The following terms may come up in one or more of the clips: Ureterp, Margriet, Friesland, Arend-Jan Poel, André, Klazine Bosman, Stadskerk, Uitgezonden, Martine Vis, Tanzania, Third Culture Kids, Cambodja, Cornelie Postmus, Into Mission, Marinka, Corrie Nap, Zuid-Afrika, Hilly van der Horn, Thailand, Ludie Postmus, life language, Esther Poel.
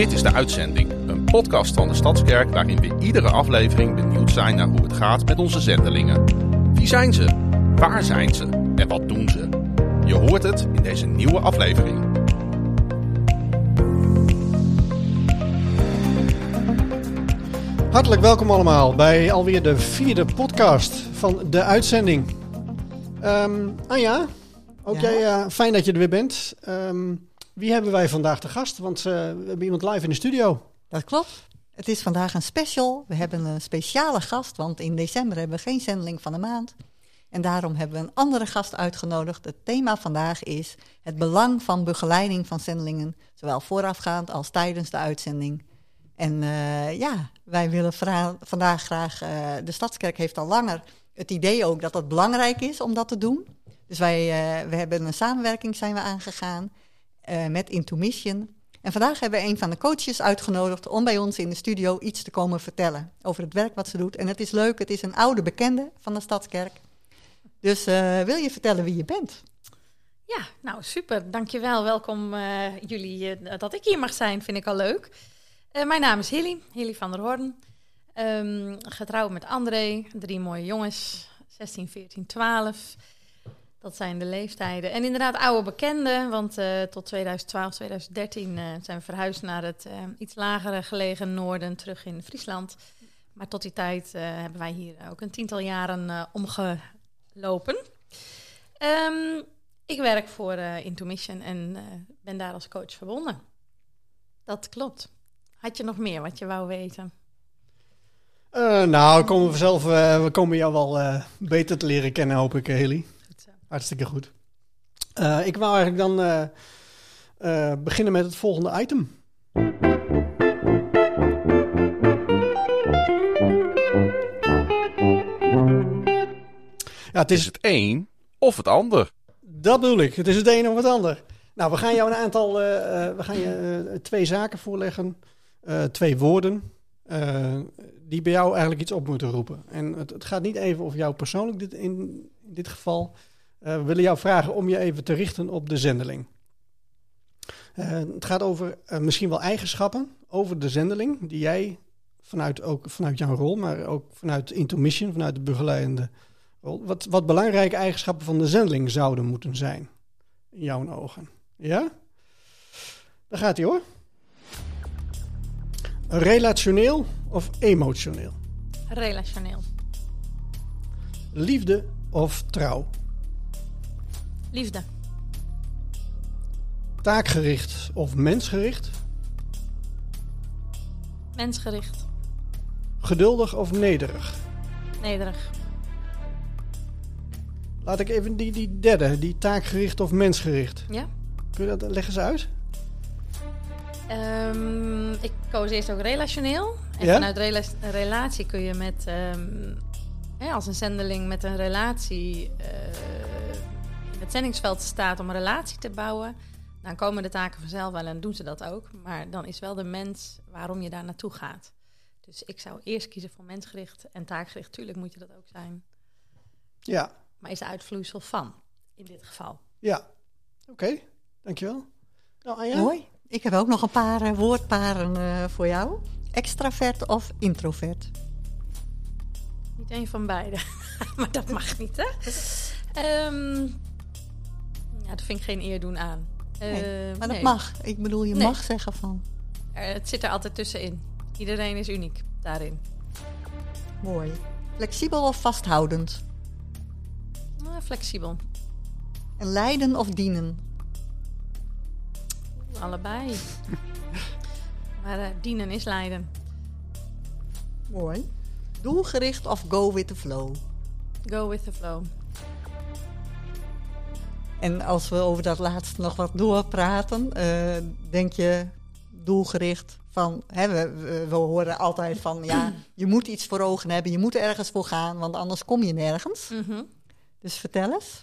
Dit is De Uitzending, een podcast van de Stadskerk waarin we iedere aflevering benieuwd zijn naar hoe het gaat met onze zendelingen. Wie zijn ze? Waar zijn ze? En wat doen ze? Je hoort het in deze nieuwe aflevering. Hartelijk welkom allemaal bij alweer de 4e podcast van De Uitzending. Jij, fijn dat je er weer bent. Wie hebben wij vandaag te gast? Want we hebben iemand live in de studio. Dat klopt. Het is vandaag een special. We hebben een speciale gast, want in december hebben we geen zendeling van de maand. En daarom hebben we een andere gast uitgenodigd. Het thema vandaag is het belang van begeleiding van zendelingen, zowel voorafgaand als tijdens de uitzending. En wij willen vandaag graag... de Stadskerk heeft al langer het idee ook dat het belangrijk is om dat te doen. Dus we hebben een samenwerking aangegaan met Into Mission. En vandaag hebben we een van de coaches uitgenodigd om bij ons in de studio iets te komen vertellen over het werk wat ze doet. En het is leuk, het is een oude bekende van de Stadskerk. Dus wil je vertellen wie je bent? Ja, nou super, dankjewel. Welkom jullie. Dat ik hier mag zijn vind ik al leuk. Mijn naam is Hilly van der Horn. Getrouwd met André, 3 mooie jongens, 16, 14, 12. Dat zijn de leeftijden. En inderdaad oude bekenden, want tot 2012, 2013 zijn we verhuisd naar het iets lagere gelegen noorden, terug in Friesland. Maar tot die tijd hebben wij hier ook een 10-tal jaren omgelopen. Ik werk voor Into Mission en ben daar als coach verbonden. Dat klopt. Had je nog meer wat je wou weten? We komen jou wel beter te leren kennen, hoop ik, Hilly. Goed zo. Hartstikke goed. Ik wou eigenlijk dan beginnen met het volgende item. Ja, het is het een of het ander. Dat bedoel ik. Het is het een of het ander. Nou, we gaan jou we gaan je 2 zaken voorleggen. 2 woorden die bij jou eigenlijk iets op moeten roepen. En het gaat niet even over jou persoonlijk in dit geval. We willen jou vragen om je even te richten op de zendeling. Het gaat over misschien wel eigenschappen over de zendeling die jij vanuit jouw rol, maar ook vanuit Into Mission, vanuit de begeleidende rol, wat belangrijke eigenschappen van de zendeling zouden moeten zijn in jouw ogen. Ja? Daar gaat hij hoor. Relationeel of emotioneel? Relationeel. Liefde of trouw? Liefde. Taakgericht of mensgericht? Mensgericht. Geduldig of nederig? Nederig. Laat ik even die derde, die taakgericht of mensgericht. Ja. Kun je dat leggen ze uit? Ik koos eerst ook relationeel. En vanuit relatie kun je met... als een zendeling met een relatie... in het zendingsveld staat om een relatie te bouwen. Dan komen de taken vanzelf wel en doen ze dat ook. Maar dan is wel de mens waarom je daar naartoe gaat. Dus ik zou eerst kiezen voor mensgericht en taakgericht. Tuurlijk moet je dat ook zijn. Ja. Maar is de uitvloeisel van, in dit geval. Ja, oké. Dankjewel. Nou, Anja? Mooi. Ik heb ook nog een paar woordparen voor jou. Extravert of introvert? Niet één van beide. Maar dat mag niet, hè? Dat vind ik geen eerdoen aan. Dat mag. Ik bedoel, je mag zeggen van... het zit er altijd tussenin. Iedereen is uniek daarin. Mooi. Flexibel of vasthoudend? Flexibel. En leiden of dienen? Allebei. Maar dienen is leiden. Mooi. Doelgericht of go with the flow? Go with the flow. En als we over dat laatste nog wat doorpraten, denk je doelgericht van... We horen altijd van, je moet iets voor ogen hebben, je moet ergens voor gaan, want anders kom je nergens. Mm-hmm. Dus vertel eens.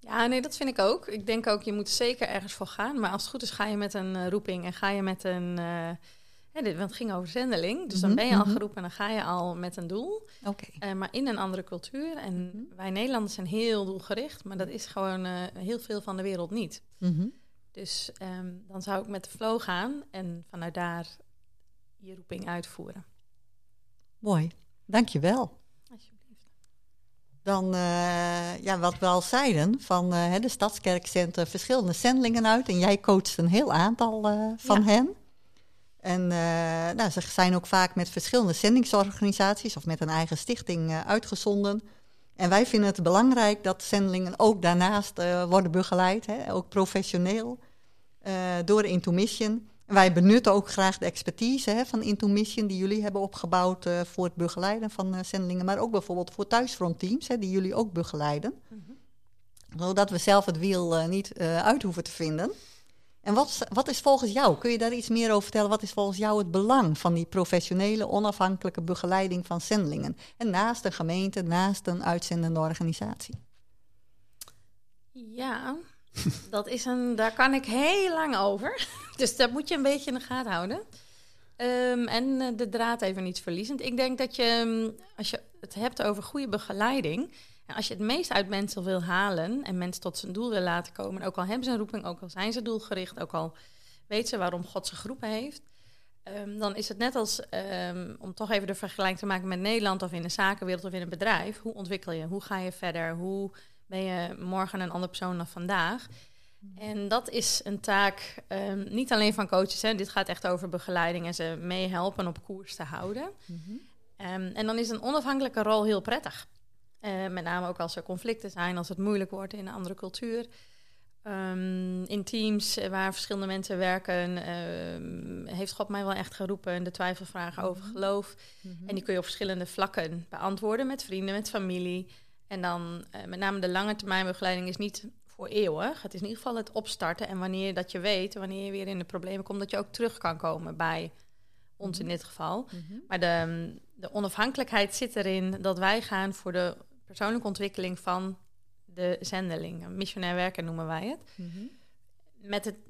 Ja, nee, dat vind ik ook. Ik denk ook, je moet zeker ergens voor gaan. Maar als het goed is, ga je met een roeping en ga je met een... want het ging over zendeling. Dus dan ben je al geroepen en dan ga je al met een doel. Okay. Maar in een andere cultuur. En wij Nederlanders zijn heel doelgericht. Maar dat is gewoon heel veel van de wereld niet. Mm-hmm. Dus dan zou ik met de flow gaan en vanuit daar je roeping uitvoeren. Mooi, dankjewel. Alsjeblieft. Dan, wat we al zeiden, van de Stadskerk zendt verschillende zendelingen uit en jij coacht een heel aantal van hen. En ze zijn ook vaak met verschillende zendingsorganisaties of met een eigen stichting uitgezonden. En wij vinden het belangrijk dat zendelingen ook daarnaast worden begeleid, hè, ook professioneel, door Into Mission. En wij benutten ook graag de expertise van Into Mission die jullie hebben opgebouwd voor het begeleiden van zendelingen, maar ook bijvoorbeeld voor thuisfrontteams die jullie ook begeleiden. Mm-hmm. Zodat we zelf het wiel niet uit hoeven te vinden. En wat is volgens jou, kun je daar iets meer over vertellen, wat is volgens jou het belang van die professionele, onafhankelijke begeleiding van zendelingen? En naast een gemeente, naast een uitzendende organisatie? Ja, daar kan ik heel lang over. Dus dat moet je een beetje in de gaten houden. En de draad even niet verliezend. Ik denk dat je, als je het hebt over goede begeleiding, als je het meest uit mensen wil halen en mensen tot zijn doel wil laten komen, ook al hebben ze een roeping, ook al zijn ze doelgericht, ook al weet ze waarom God ze geroepen heeft, dan is het net als, om toch even de vergelijking te maken met Nederland of in de zakenwereld of in een bedrijf, hoe ontwikkel je, hoe ga je verder, hoe ben je morgen een ander persoon dan vandaag? En dat is een taak, niet alleen van coaches, hè. Dit gaat echt over begeleiding en ze meehelpen op koers te houden. Mm-hmm. En dan is een onafhankelijke rol heel prettig. Met name ook als er conflicten zijn, als het moeilijk wordt in een andere cultuur. In teams waar verschillende mensen werken, heeft God mij wel echt geroepen, de twijfelvragen over geloof. Mm-hmm. En die kun je op verschillende vlakken beantwoorden, met vrienden, met familie. En dan met name de lange termijn begeleiding is niet voor eeuwig. Het is in ieder geval het opstarten en wanneer je weer in de problemen komt, dat je ook terug kan komen bij ons in dit geval. Mm-hmm. Maar de onafhankelijkheid zit erin dat wij gaan voor de persoonlijke ontwikkeling van de zendeling. Missionair werken noemen wij het. Mm-hmm.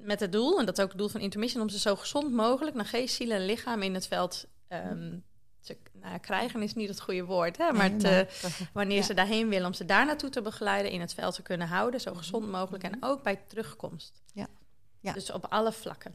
Met het doel, en dat is ook het doel van Into Mission, om ze zo gezond mogelijk naar geest, ziel en lichaam in het veld te krijgen is niet het goede woord. Hè? Maar wanneer ze daarheen willen, om ze daar naartoe te begeleiden, in het veld te kunnen houden, zo gezond mogelijk en ook bij terugkomst. Ja. Ja. Dus op alle vlakken.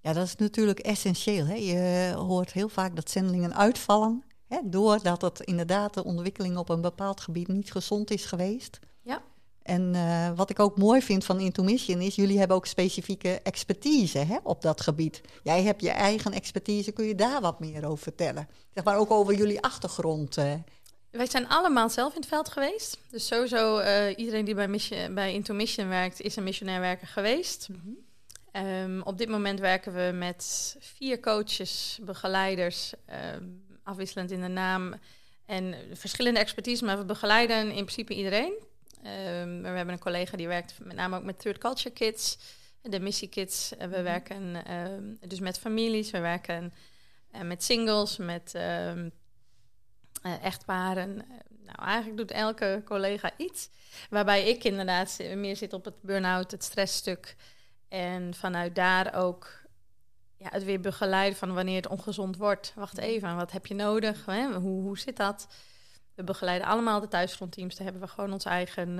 Ja, dat is natuurlijk essentieel. Hè? Je hoort heel vaak dat zendelingen uitvallen, hè? Doordat het inderdaad de ontwikkeling op een bepaald gebied niet gezond is geweest. Ja. En wat ik ook mooi vind van Into Mission is, jullie hebben ook specifieke expertise op dat gebied. Jij hebt je eigen expertise, kun je daar wat meer over vertellen? Zeg maar ook over jullie achtergrond. Wij zijn allemaal zelf in het veld geweest. Dus sowieso iedereen die bij Into Mission werkt, is een missionair werker geweest. Mm-hmm. Op dit moment werken we met 4 coaches, begeleiders, afwisselend in de naam en verschillende expertise, maar we begeleiden in principe iedereen. We hebben een collega die werkt met name ook met Third Culture Kids, de missiekids. We werken dus met families, we werken met singles, met echtparen. Nou, eigenlijk doet elke collega iets, waarbij ik inderdaad meer zit op het burn-out, het stressstuk. En vanuit daar ook het weer begeleiden van wanneer het ongezond wordt. Wacht even, wat heb je nodig? Hè? Hoe zit dat? We begeleiden allemaal de thuisfrontteams. Daar hebben we gewoon ons eigen...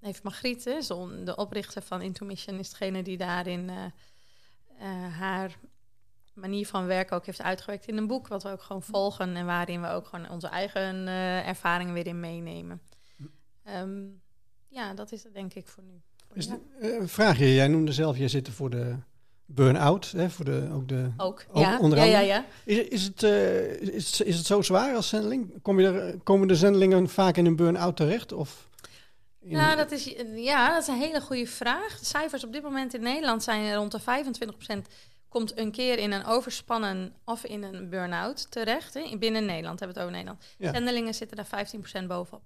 heeft Margriet, de oprichter van Into Mission, is degene die daarin haar manier van werken ook heeft uitgewerkt in een boek, wat we ook gewoon volgen en waarin we ook gewoon onze eigen ervaringen weer in meenemen. Dat is het denk ik voor nu. Dus vraag je, jij noemde zelf, jij zit er voor de burn-out, hè, voor de, ook de... Onder andere. Ja. Is het zo zwaar als zendeling? Komen de zendelingen vaak in een burn-out terecht? Of dat is een hele goede vraag. De cijfers op dit moment in Nederland zijn rond de 25% komt een keer in een overspannen of in een burn-out terecht. Hè? Binnen Nederland hebben we het over Nederland. Ja. Zendelingen zitten daar 15% bovenop,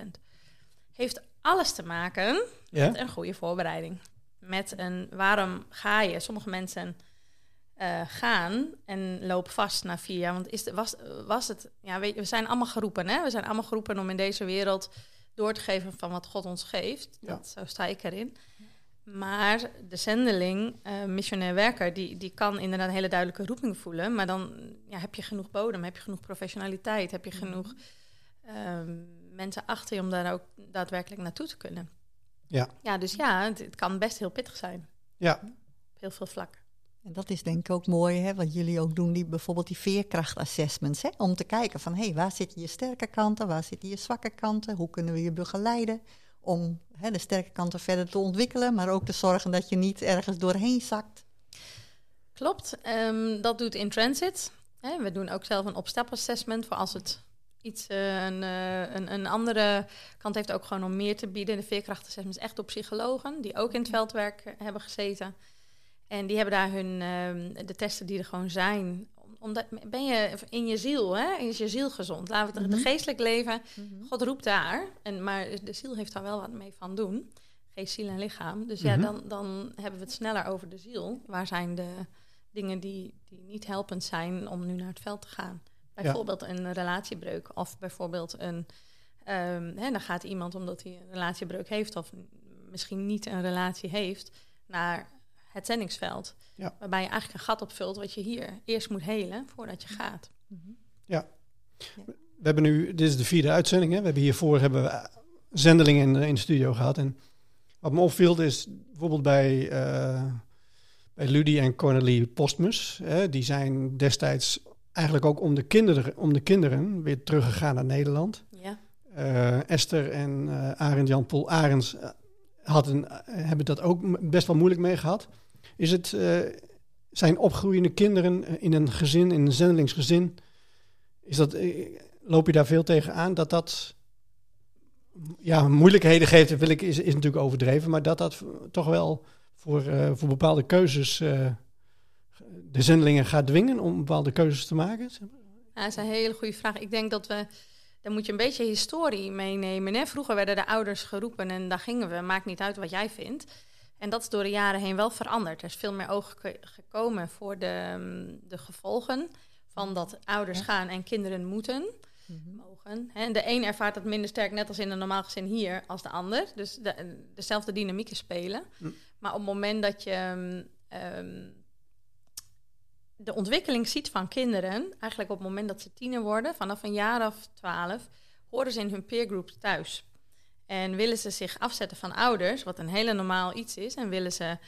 40%. Heeft alles te maken met een goede voorbereiding. Met een waarom ga je? Sommige mensen gaan en lopen vast na 4 jaar. Want we zijn allemaal geroepen. Hè? We zijn allemaal geroepen om in deze wereld door te geven van wat God ons geeft. Ja. Zo sta ik erin. Maar de zendeling, missionair werker, die kan inderdaad een hele duidelijke roeping voelen. Maar dan heb je genoeg bodem, heb je genoeg professionaliteit, heb je genoeg... mensen achter je om daar ook daadwerkelijk naartoe te kunnen. Ja. Dus het kan best heel pittig zijn. Ja. Op heel veel vlak. En dat is denk ik ook mooi, hè, wat jullie ook doen, die, bijvoorbeeld die veerkrachtassessments. Hè, om te kijken van, hé, waar zitten je sterke kanten, waar zitten je zwakke kanten? Hoe kunnen we je begeleiden om de sterke kanten verder te ontwikkelen, maar ook te zorgen dat je niet ergens doorheen zakt? Klopt, dat doet Intransit. We doen ook zelf een opstapassessment voor als het iets een andere kant heeft, ook gewoon om meer te bieden. De veerkrachtassessment is echt op psychologen die ook in het veldwerk hebben gezeten. En die hebben daar hun de testen die er gewoon zijn. Omdat, ben je in je ziel, hè? Is je ziel gezond? Laten we het geestelijk leven. Mm-hmm. God roept daar. Maar de ziel heeft daar wel wat mee van doen. Geest, ziel en lichaam. Dus dan hebben we het sneller over de ziel. Waar zijn de dingen die niet helpend zijn om nu naar het veld te gaan? Bijvoorbeeld een relatiebreuk. Of bijvoorbeeld dan gaat iemand, omdat hij een relatiebreuk heeft, of misschien niet een relatie heeft, naar het zendingsveld, waarbij je eigenlijk een gat opvult wat je hier eerst moet helen voordat je gaat. Ja, we hebben nu, dit is de 4e uitzending, hè? We hebben hiervoor zendelingen in de studio gehad. En wat me opviel is bijvoorbeeld bij Ludie en Cornelie Postmus. Hè? Die zijn destijds eigenlijk ook om de kinderen weer teruggegaan naar Nederland. Ja. Esther en Arend-Jan Poel hebben dat ook best wel moeilijk mee gehad. Is het, zijn opgroeiende kinderen in een gezin, in een zendelingsgezin, is dat, loop je daar veel tegen aan? Dat moeilijkheden geeft, is natuurlijk overdreven, maar dat toch wel voor bepaalde keuzes de zendelingen gaat dwingen om bepaalde keuzes te maken? Ja, dat is een hele goede vraag. Ik denk dat we... Dan moet je een beetje historie meenemen. Hè? Vroeger werden de ouders geroepen en daar gingen we. Maakt niet uit wat jij vindt. En dat is door de jaren heen wel veranderd. Er is veel meer oog gekomen voor de gevolgen van dat ouders gaan en kinderen mogen. Hè? De een ervaart dat minder sterk, net als in een normaal gezin hier, als de ander. Dus dezelfde dynamieken spelen. Maar op het moment dat je de ontwikkeling ziet van kinderen, eigenlijk op het moment dat ze tiener worden, vanaf een jaar of 12, horen ze in hun peergroup thuis. En willen ze zich afzetten van ouders, wat een hele normaal iets is, en willen ze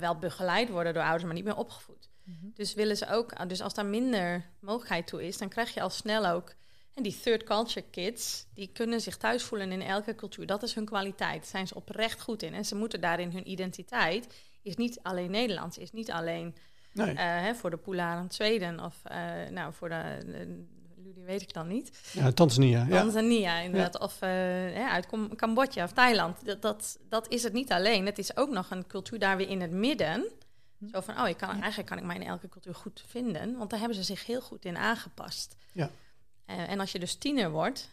wel begeleid worden door ouders, maar niet meer opgevoed. Dus willen ze ook, dus als daar minder mogelijkheid toe is, dan krijg je al snel ook, en die Third Culture Kids, die kunnen zich thuis voelen in elke cultuur. Dat is hun kwaliteit, daar zijn ze oprecht goed in. En ze moeten daarin hun identiteit, is niet alleen Nederlands, is niet alleen... Nee. Voor de Poel Arend Zweden of voor de Ludie weet ik dan niet. Ja, Tanzania. Tanzania, inderdaad. Ja. Of uit Cambodja of Thailand. Dat is het niet alleen. Het is ook nog een cultuur daar weer in het midden. Zo van, eigenlijk kan ik mij in elke cultuur goed vinden. Want daar hebben ze zich heel goed in aangepast. Ja. En als je dus tiener wordt,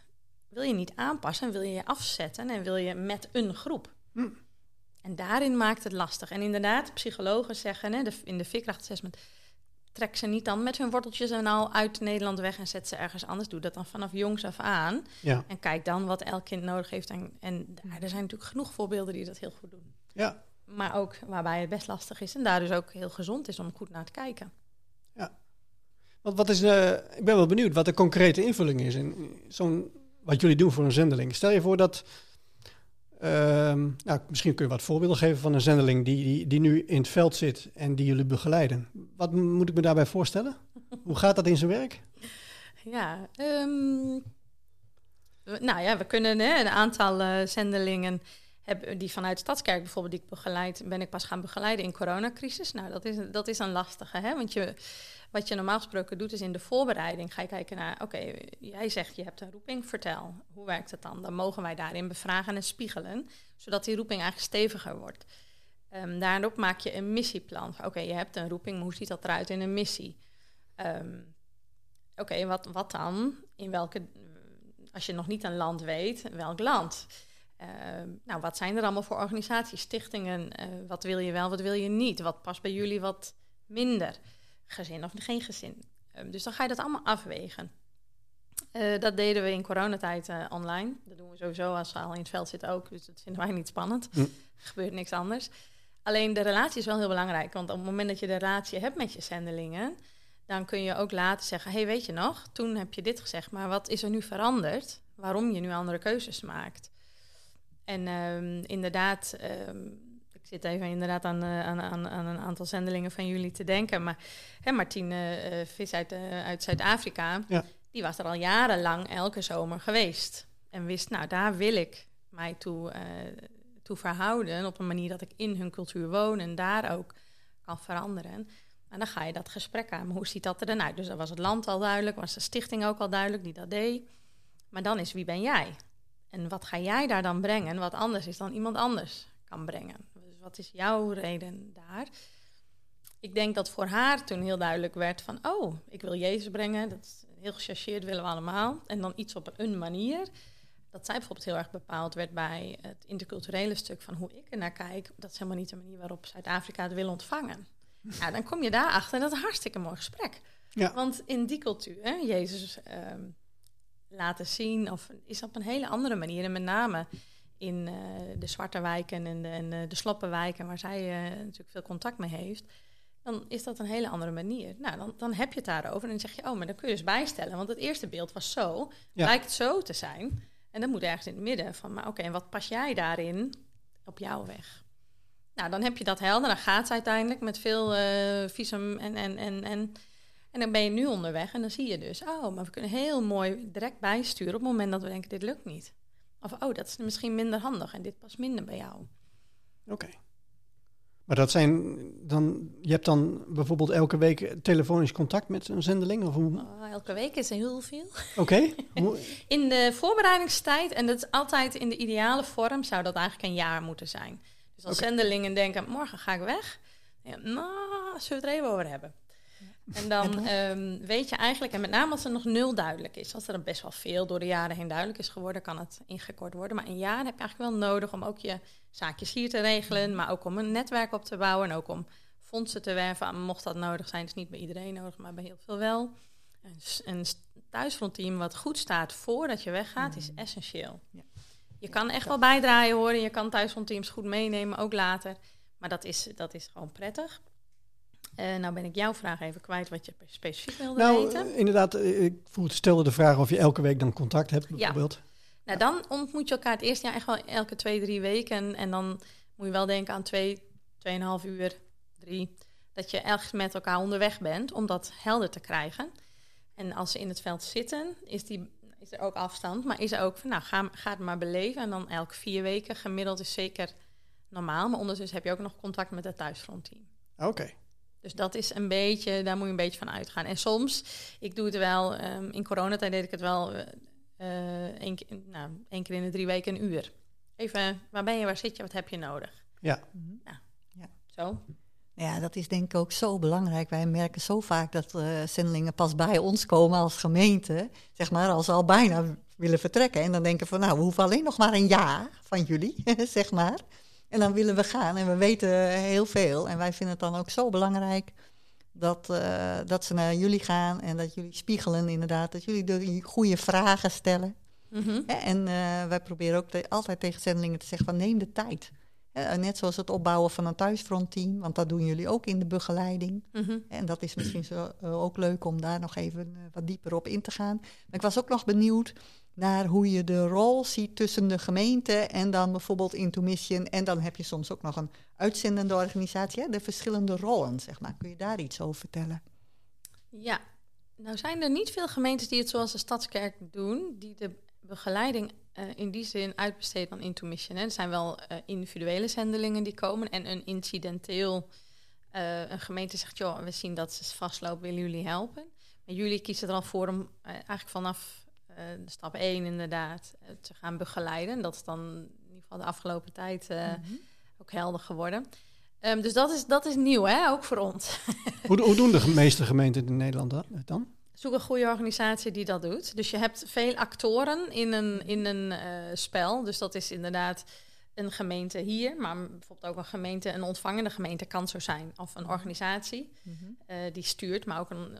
wil je niet aanpassen, wil je je afzetten en wil je met een groep. En daarin maakt het lastig. En inderdaad, psychologen zeggen, hè, in de veerkrachtassessment, trek ze niet dan met hun worteltjes en al uit Nederland weg en zet ze ergens anders. Doe dat dan vanaf jongs af aan. Ja. En kijk dan wat elk kind nodig heeft. En er zijn natuurlijk genoeg voorbeelden die dat heel goed doen. Ja. Maar ook waarbij het best lastig is en daar dus ook heel gezond is om goed naar te kijken. Ja. Want wat is ik ben wel benieuwd wat de concrete invulling is in wat jullie doen voor een zendeling. Stel je voor dat... misschien kun je wat voorbeelden geven van een zendeling die nu in het veld zit en die jullie begeleiden. Wat moet ik me daarbij voorstellen? Hoe gaat dat in zijn werk? Ja, we kunnen een aantal zendelingen hebben die vanuit Stadskerk bijvoorbeeld die ik begeleid, ben ik pas gaan begeleiden in coronacrisis. Nou, dat is een lastige, hè? Want wat je normaal gesproken doet is in de voorbereiding ga je kijken naar, jij zegt je hebt een roeping, vertel. Hoe werkt dat dan? Dan mogen wij daarin bevragen en spiegelen, zodat die roeping eigenlijk steviger wordt. Daarop maak je een missieplan. Je hebt een roeping, maar hoe ziet dat eruit in een missie? Wat dan? In welke, als je nog niet een land weet, welk land? Wat zijn er allemaal voor organisaties, stichtingen? Wat wil je wel, wat wil je niet? Wat past bij jullie, wat minder? Gezin of geen gezin. Dus dan ga je dat allemaal afwegen. Dat deden we in coronatijd online. Dat doen we sowieso als we al in het veld zitten ook. Dus dat vinden wij niet spannend. Er gebeurt niks anders. Alleen de relatie is wel heel belangrijk. Want op het moment dat je de relatie hebt met je zendelingen, dan kun je ook later zeggen, hey, weet je nog, toen heb je dit gezegd, maar wat is er nu veranderd? Waarom je nu andere keuzes maakt? En inderdaad... Ik zit even inderdaad aan een aantal zendelingen van jullie te denken. Maar hè, Martine Vis uit Zuid-Afrika, ja, die was er al jarenlang elke zomer geweest. En wist, nou, daar wil ik mij toe verhouden op een manier dat ik in hun cultuur woon en daar ook kan veranderen. En dan ga je dat gesprek aan. Maar hoe ziet dat er dan uit? Dus dan was het land al duidelijk, was de stichting ook al duidelijk die dat deed. Maar dan is wie ben jij? En wat ga jij daar dan brengen? Wat anders is dan iemand anders kan brengen. Dus wat is jouw reden daar? Ik denk dat voor haar toen heel duidelijk werd van... oh, ik wil Jezus brengen. Dat is heel gechargeerd, willen we allemaal. En dan iets op een manier. Dat zij bijvoorbeeld heel erg bepaald werd bij het interculturele stuk... van hoe ik er naar kijk. Dat is helemaal niet de manier waarop Zuid-Afrika het wil ontvangen. Ja, dan kom je daarachter en dat is een hartstikke mooi gesprek. Ja. Want in die cultuur, hè, Jezus laten zien... of is op een hele andere manier. En met name in de zwarte wijken en de sloppenwijken... waar zij natuurlijk veel contact mee heeft... dan is dat een hele andere manier. Nou, dan heb je het daarover en dan zeg je... oh, maar dan kun je dus bijstellen. Want het eerste beeld was zo, ja, lijkt zo te zijn. En dat moet ergens in het midden van... maar oké, en wat pas jij daarin op jouw weg? Nou, dan heb je dat helder. Dan gaat ze uiteindelijk met veel visum en dan ben je nu onderweg en dan zie je dus... oh, maar we kunnen heel mooi direct bijsturen... op het moment dat we denken, dit lukt niet. Of, oh, dat is misschien minder handig en dit past minder bij jou. Oké. Maar dat zijn dan, je hebt dan bijvoorbeeld elke week telefonisch contact met een zendeling? Of hoe? Oh, elke week is er heel veel. Oké. In de voorbereidingstijd, en dat is altijd in de ideale vorm, zou dat eigenlijk een jaar moeten zijn. Dus als zendelingen denken, morgen ga ik weg. Ja, nou, zullen we het er even over hebben. En dan weet je eigenlijk, en met name als er nog nul duidelijk is. Als er best wel veel door de jaren heen duidelijk is geworden, kan het ingekort worden. Maar een jaar heb je eigenlijk wel nodig om ook je zaakjes hier te regelen. Maar ook om een netwerk op te bouwen en ook om fondsen te werven. Mocht dat nodig zijn, is niet bij iedereen nodig, maar bij heel veel wel. Een thuisfrontteam wat goed staat voordat je weggaat, is essentieel. Ja. Je kan echt wel bijdraaien hoor. En je kan thuisfrontteams goed meenemen, ook later. Maar dat is gewoon prettig. Nou ben ik jouw vraag even kwijt wat je specifiek wilde weten. Nou, inderdaad, ik stelde de vraag of je elke week dan contact hebt bijvoorbeeld. Ja. Nou, dan ontmoet je elkaar het eerste jaar echt wel elke 2-3 weken. En dan moet je wel denken aan 2,5 uur, 3. Dat je ergens met elkaar onderweg bent om dat helder te krijgen. En als ze in het veld zitten, is er ook afstand. Maar is er ook van, nou, ga het maar beleven. En dan elke 4 weken gemiddeld is zeker normaal. Maar ondertussen heb je ook nog contact met het thuisfrontteam. Oké. Dus dat is een beetje, daar moet je een beetje van uitgaan. En soms, ik doe het wel, in coronatijd deed ik het wel één keer in de 3 weken een uur. Even, waar ben je, waar zit je, wat heb je nodig? Ja. Mm-hmm. Ja. Zo. Ja, dat is denk ik ook zo belangrijk. Wij merken zo vaak dat zendelingen pas bij ons komen als gemeente, zeg maar, als ze al bijna willen vertrekken. En dan denken van, nou, we hoeven alleen nog maar een jaar van jullie, zeg maar. En dan willen we gaan en we weten heel veel. En wij vinden het dan ook zo belangrijk dat ze naar jullie gaan... en dat jullie spiegelen inderdaad, dat jullie de goede vragen stellen. Mm-hmm. En wij proberen ook altijd tegen zendelingen te zeggen van neem de tijd. Net zoals het opbouwen van een thuisfrontteam, want dat doen jullie ook in de begeleiding. Mm-hmm. En dat is misschien ook leuk om daar nog even wat dieper op in te gaan. Maar ik was ook nog benieuwd... naar hoe je de rol ziet tussen de gemeente en dan bijvoorbeeld Into Mission. En dan heb je soms ook nog een uitzendende organisatie. Hè? De verschillende rollen, zeg maar. Kun je daar iets over vertellen? Ja, nou zijn er niet veel gemeentes die het zoals de Stadskerk doen... die de begeleiding in die zin uitbesteedt aan Into Mission. Hè? Er zijn wel individuele zendelingen die komen en een incidenteel... een gemeente zegt, joh, we zien dat ze vastlopen, willen jullie helpen? Maar jullie kiezen er al voor om eigenlijk vanaf... stap 1 inderdaad, te gaan begeleiden. Dat is dan in ieder geval de afgelopen tijd ook helder geworden. Dus dat is nieuw, hè? Ook voor ons. Hoe doen de meeste gemeenten in Nederland dat dan? Zoek een goede organisatie die dat doet. Dus je hebt veel actoren in een spel. Dus dat is inderdaad een gemeente hier, maar bijvoorbeeld ook een ontvangende gemeente kan zo zijn. Of een organisatie die stuurt, maar ook een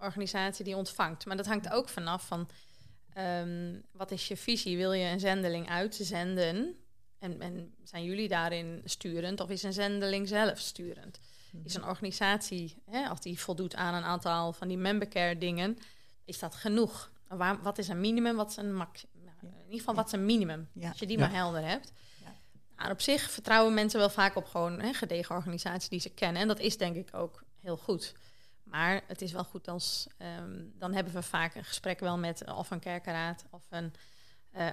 organisatie die ontvangt. Maar dat hangt ook vanaf van... wat is je visie? Wil je een zendeling uitzenden? En zijn jullie daarin sturend? Of is een zendeling zelf sturend? Is een organisatie, hè, als die voldoet aan een aantal van die membercare dingen... is dat genoeg? Wat is een minimum? Wat is een maximum? Nou, in ieder geval, wat is een minimum? Ja. Als je die maar helder hebt. Ja. aan op zich vertrouwen mensen wel vaak op gewoon een gedegen organisatie die ze kennen. En dat is denk ik ook heel goed. Maar het is wel goed als... dan hebben we vaak een gesprek wel met of een kerkenraad of een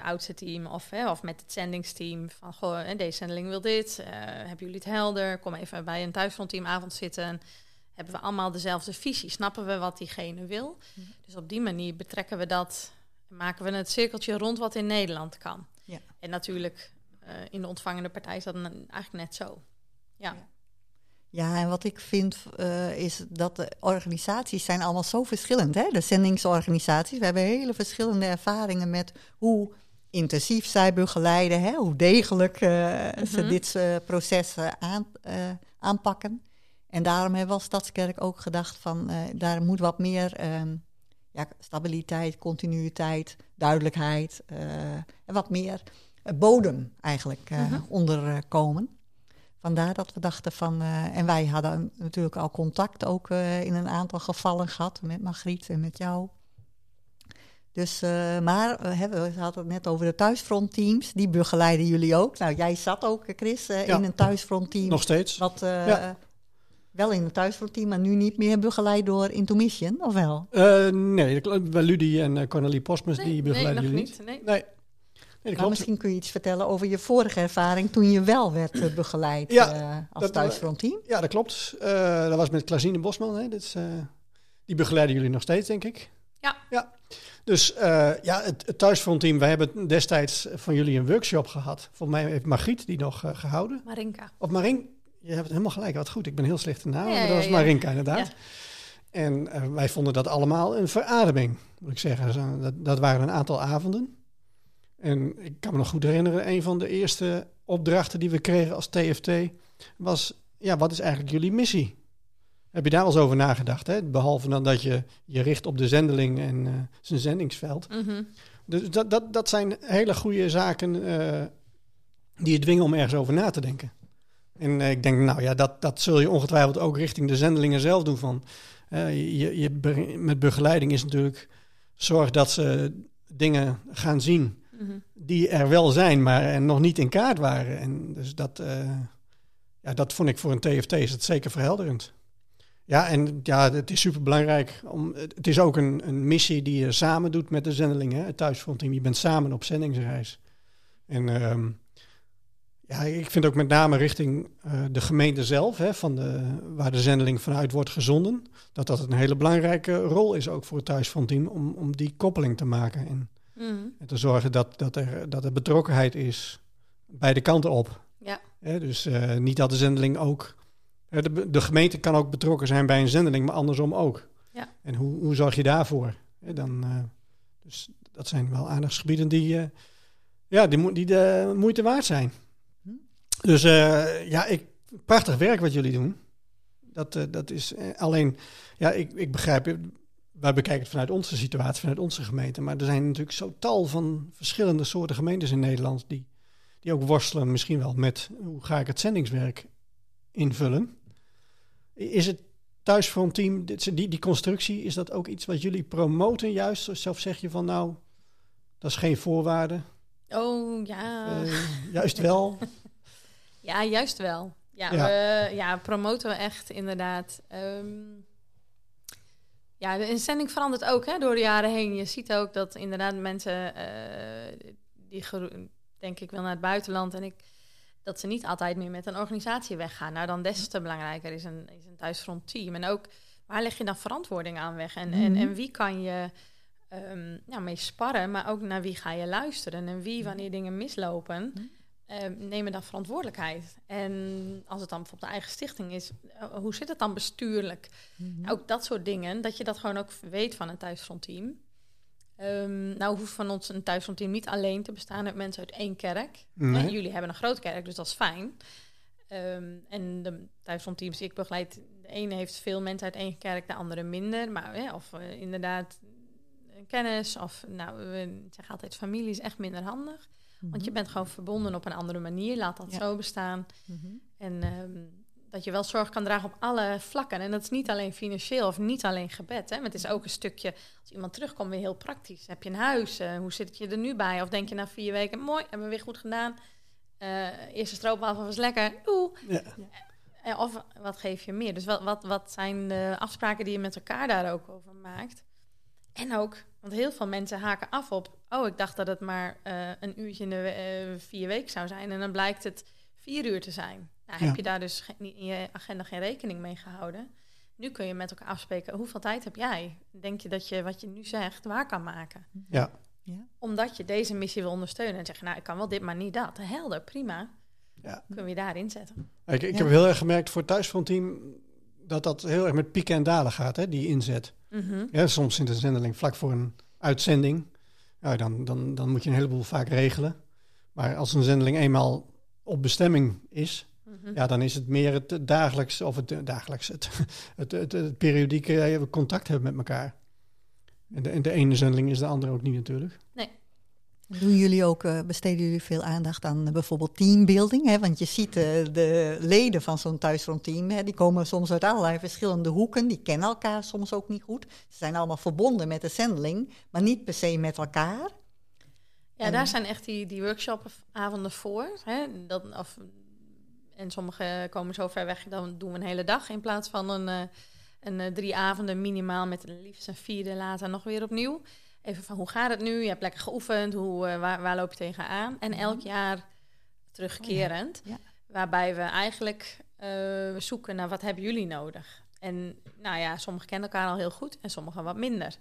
ouderteam of met het zendingsteam. Van goh, deze zendeling wil dit. Hebben jullie het helder? Kom even bij een thuisfrontteamavond zitten. Hebben we allemaal dezelfde visie? Snappen we wat diegene wil? Mm-hmm. Dus op die manier betrekken we dat. Maken we het cirkeltje rond wat in Nederland kan. Ja. En natuurlijk in de ontvangende partij is dat eigenlijk net zo. Ja. Ja. Ja, en wat ik vind is dat de organisaties zijn allemaal zo verschillend. Hè? De zendingsorganisaties, we hebben hele verschillende ervaringen met hoe intensief zij begeleiden. Hè? Hoe degelijk ze dit proces aanpakken. En daarom hebben we als Stadskerk ook gedacht van daar moet wat meer stabiliteit, continuïteit, duidelijkheid en wat meer bodem eigenlijk onderkomen. Vandaar dat we dachten van... en wij hadden natuurlijk al contact ook in een aantal gevallen gehad... met Margriet en met jou. Dus, we hadden het net over de thuisfrontteams. Die begeleiden jullie ook. Nou, jij zat ook, Chris, in een thuisfrontteam. Nog steeds. Wat, wel in een thuisfrontteam, maar nu niet meer begeleid door Into Mission, of wel? Nee, Ludie en Cornelie Postmus, die begeleiden jullie niet. Nee. Maar misschien kun je iets vertellen over je vorige ervaring... toen je wel werd begeleid als thuisfrontteam. Ja, dat klopt. Dat was met Klazine Bosman. Hè. Die begeleiden jullie nog steeds, denk ik. Ja. Dus het thuisfrontteam... wij hebben destijds van jullie een workshop gehad. Volgens mij heeft Margriet die nog gehouden. Marinka. Of Marinka. Je hebt het helemaal gelijk. Wat goed, ik ben heel slecht in naam. Maar dat was Marinka, inderdaad. Ja. En wij vonden dat allemaal een verademing, moet ik zeggen. Dat waren een aantal avonden... En ik kan me nog goed herinneren, een van de eerste opdrachten die we kregen als TFT was, wat is eigenlijk jullie missie? Heb je daar wel eens over nagedacht? Hè? Behalve dan dat je richt op de zendeling en zijn zendingsveld. Mm-hmm. Dus dat zijn hele goede zaken die je dwingen om ergens over na te denken. En ik denk, dat zul je ongetwijfeld ook richting de zendelingen zelf doen. Van. Met begeleiding is natuurlijk zorg dat ze dingen gaan zien... die er wel zijn, maar nog niet in kaart waren. En dus dat vond ik voor een TFT is het zeker verhelderend. Ja, en het is superbelangrijk. Het is ook een missie die je samen doet met de zendelingen. Het thuisfrontteam, je bent samen op zendingsreis. En ik vind ook met name richting de gemeente zelf... Hè, waar de zendeling vanuit wordt gezonden... dat een hele belangrijke rol is ook voor het thuisfrontteam... om die koppeling te maken en... En te zorgen dat er betrokkenheid is beide kanten op. Ja. Dus niet dat de zendeling ook... De gemeente kan ook betrokken zijn bij een zendeling, maar andersom ook. Ja. En hoe zorg je daarvoor? Dus dat zijn wel aandachtsgebieden die de moeite waard zijn. Dus prachtig werk wat jullie doen. Dat is alleen... Ik begrijp... Wij bekijken het vanuit onze situatie, vanuit onze gemeente. Maar er zijn natuurlijk zo tal van verschillende soorten gemeentes in Nederland... die ook worstelen misschien wel met hoe ga ik het zendingswerk invullen. Is het thuisfrontteam, die constructie, is dat ook iets wat jullie promoten juist? Zelf zeg je van dat is geen voorwaarde. Oh, ja. Juist wel. Ja, juist wel. Ja. Promoten we echt inderdaad... Ja, de instelling verandert ook door de jaren heen. Je ziet ook dat inderdaad mensen, denk ik wel naar het buitenland... dat ze niet altijd meer met een organisatie weggaan. Nou, dan des te belangrijker is een thuisfrontteam. En ook, waar leg je dan verantwoording aan weg? En, en wie kan je mee sparren, maar ook naar wie ga je luisteren? En wie, wanneer dingen mislopen, nemen dan verantwoordelijkheid. En als het dan bijvoorbeeld de eigen stichting is... hoe zit het dan bestuurlijk? Mm-hmm. Ook dat soort dingen, dat je dat gewoon ook weet van een thuisfrontteam. Hoeft van ons een thuisfrontteam niet alleen te bestaan... uit mensen uit één kerk. Nee. En jullie hebben een grote kerk, dus dat is fijn. En de thuisfrontteams die ik begeleid... de ene heeft veel mensen uit één kerk, de andere minder. Maar inderdaad kennis of... we zeggen altijd familie is echt minder handig... Want je bent gewoon verbonden op een andere manier. Laat dat zo bestaan. Mm-hmm. En dat je wel zorg kan dragen op alle vlakken. En dat is niet alleen financieel of niet alleen gebed. Hè? Maar het is ook een stukje, als iemand terugkomt, weer heel praktisch. Heb je een huis? Hoe zit je er nu bij? Of denk je na 4 weken, mooi, hebben we weer goed gedaan. Eerste stroopwafel was lekker. Oeh. Ja. Of wat geef je meer? Dus wat zijn de afspraken die je met elkaar daar ook over maakt? En ook, want heel veel mensen haken af op... oh, ik dacht dat het maar een uurtje in de 4 weken zou zijn... en dan blijkt het 4 uur te zijn. Nou, heb je daar dus in je agenda geen rekening mee gehouden. Nu kun je met elkaar afspreken... hoeveel tijd heb jij? Denk je dat je wat je nu zegt waar kan maken? Ja. Ja. Omdat je deze missie wil ondersteunen... en zeggen, nou, ik kan wel dit, maar niet dat. Helder, prima. Ja. Kunnen we je daarin zetten. Ik heb heel erg gemerkt voor het thuisfrontteam... dat heel erg met pieken en dalen gaat, hè, die inzet. Mm-hmm. Ja, soms in de zendeling vlak voor een uitzending. Ja, dan moet je een heleboel vaak regelen. Maar als een zendeling eenmaal op bestemming is... Mm-hmm. Ja, dan is het meer het dagelijks... of het dagelijks het periodieke contact hebben met elkaar. En de ene zendeling is de andere ook niet natuurlijk. Nee. Doen jullie ook, besteden jullie veel aandacht aan bijvoorbeeld teambuilding? Hè? Want je ziet de leden van zo'n thuisfrontteam, die komen soms uit allerlei verschillende hoeken. Die kennen elkaar soms ook niet goed. Ze zijn allemaal verbonden met de zendeling, maar niet per se met elkaar. Ja, en daar zijn echt die workshopavonden voor. Hè? En sommigen komen zo ver weg, dan doen we een hele dag in plaats van een 3 avonden minimaal met liefst een 4e later nog weer opnieuw. Even van, hoe gaat het nu? Je hebt lekker geoefend. Waar loop je tegenaan? En elk jaar terugkerend. Oh, ja. Ja. Waarbij we eigenlijk zoeken naar wat hebben jullie nodig. En nou ja, sommigen kennen elkaar al heel goed en sommigen wat minder.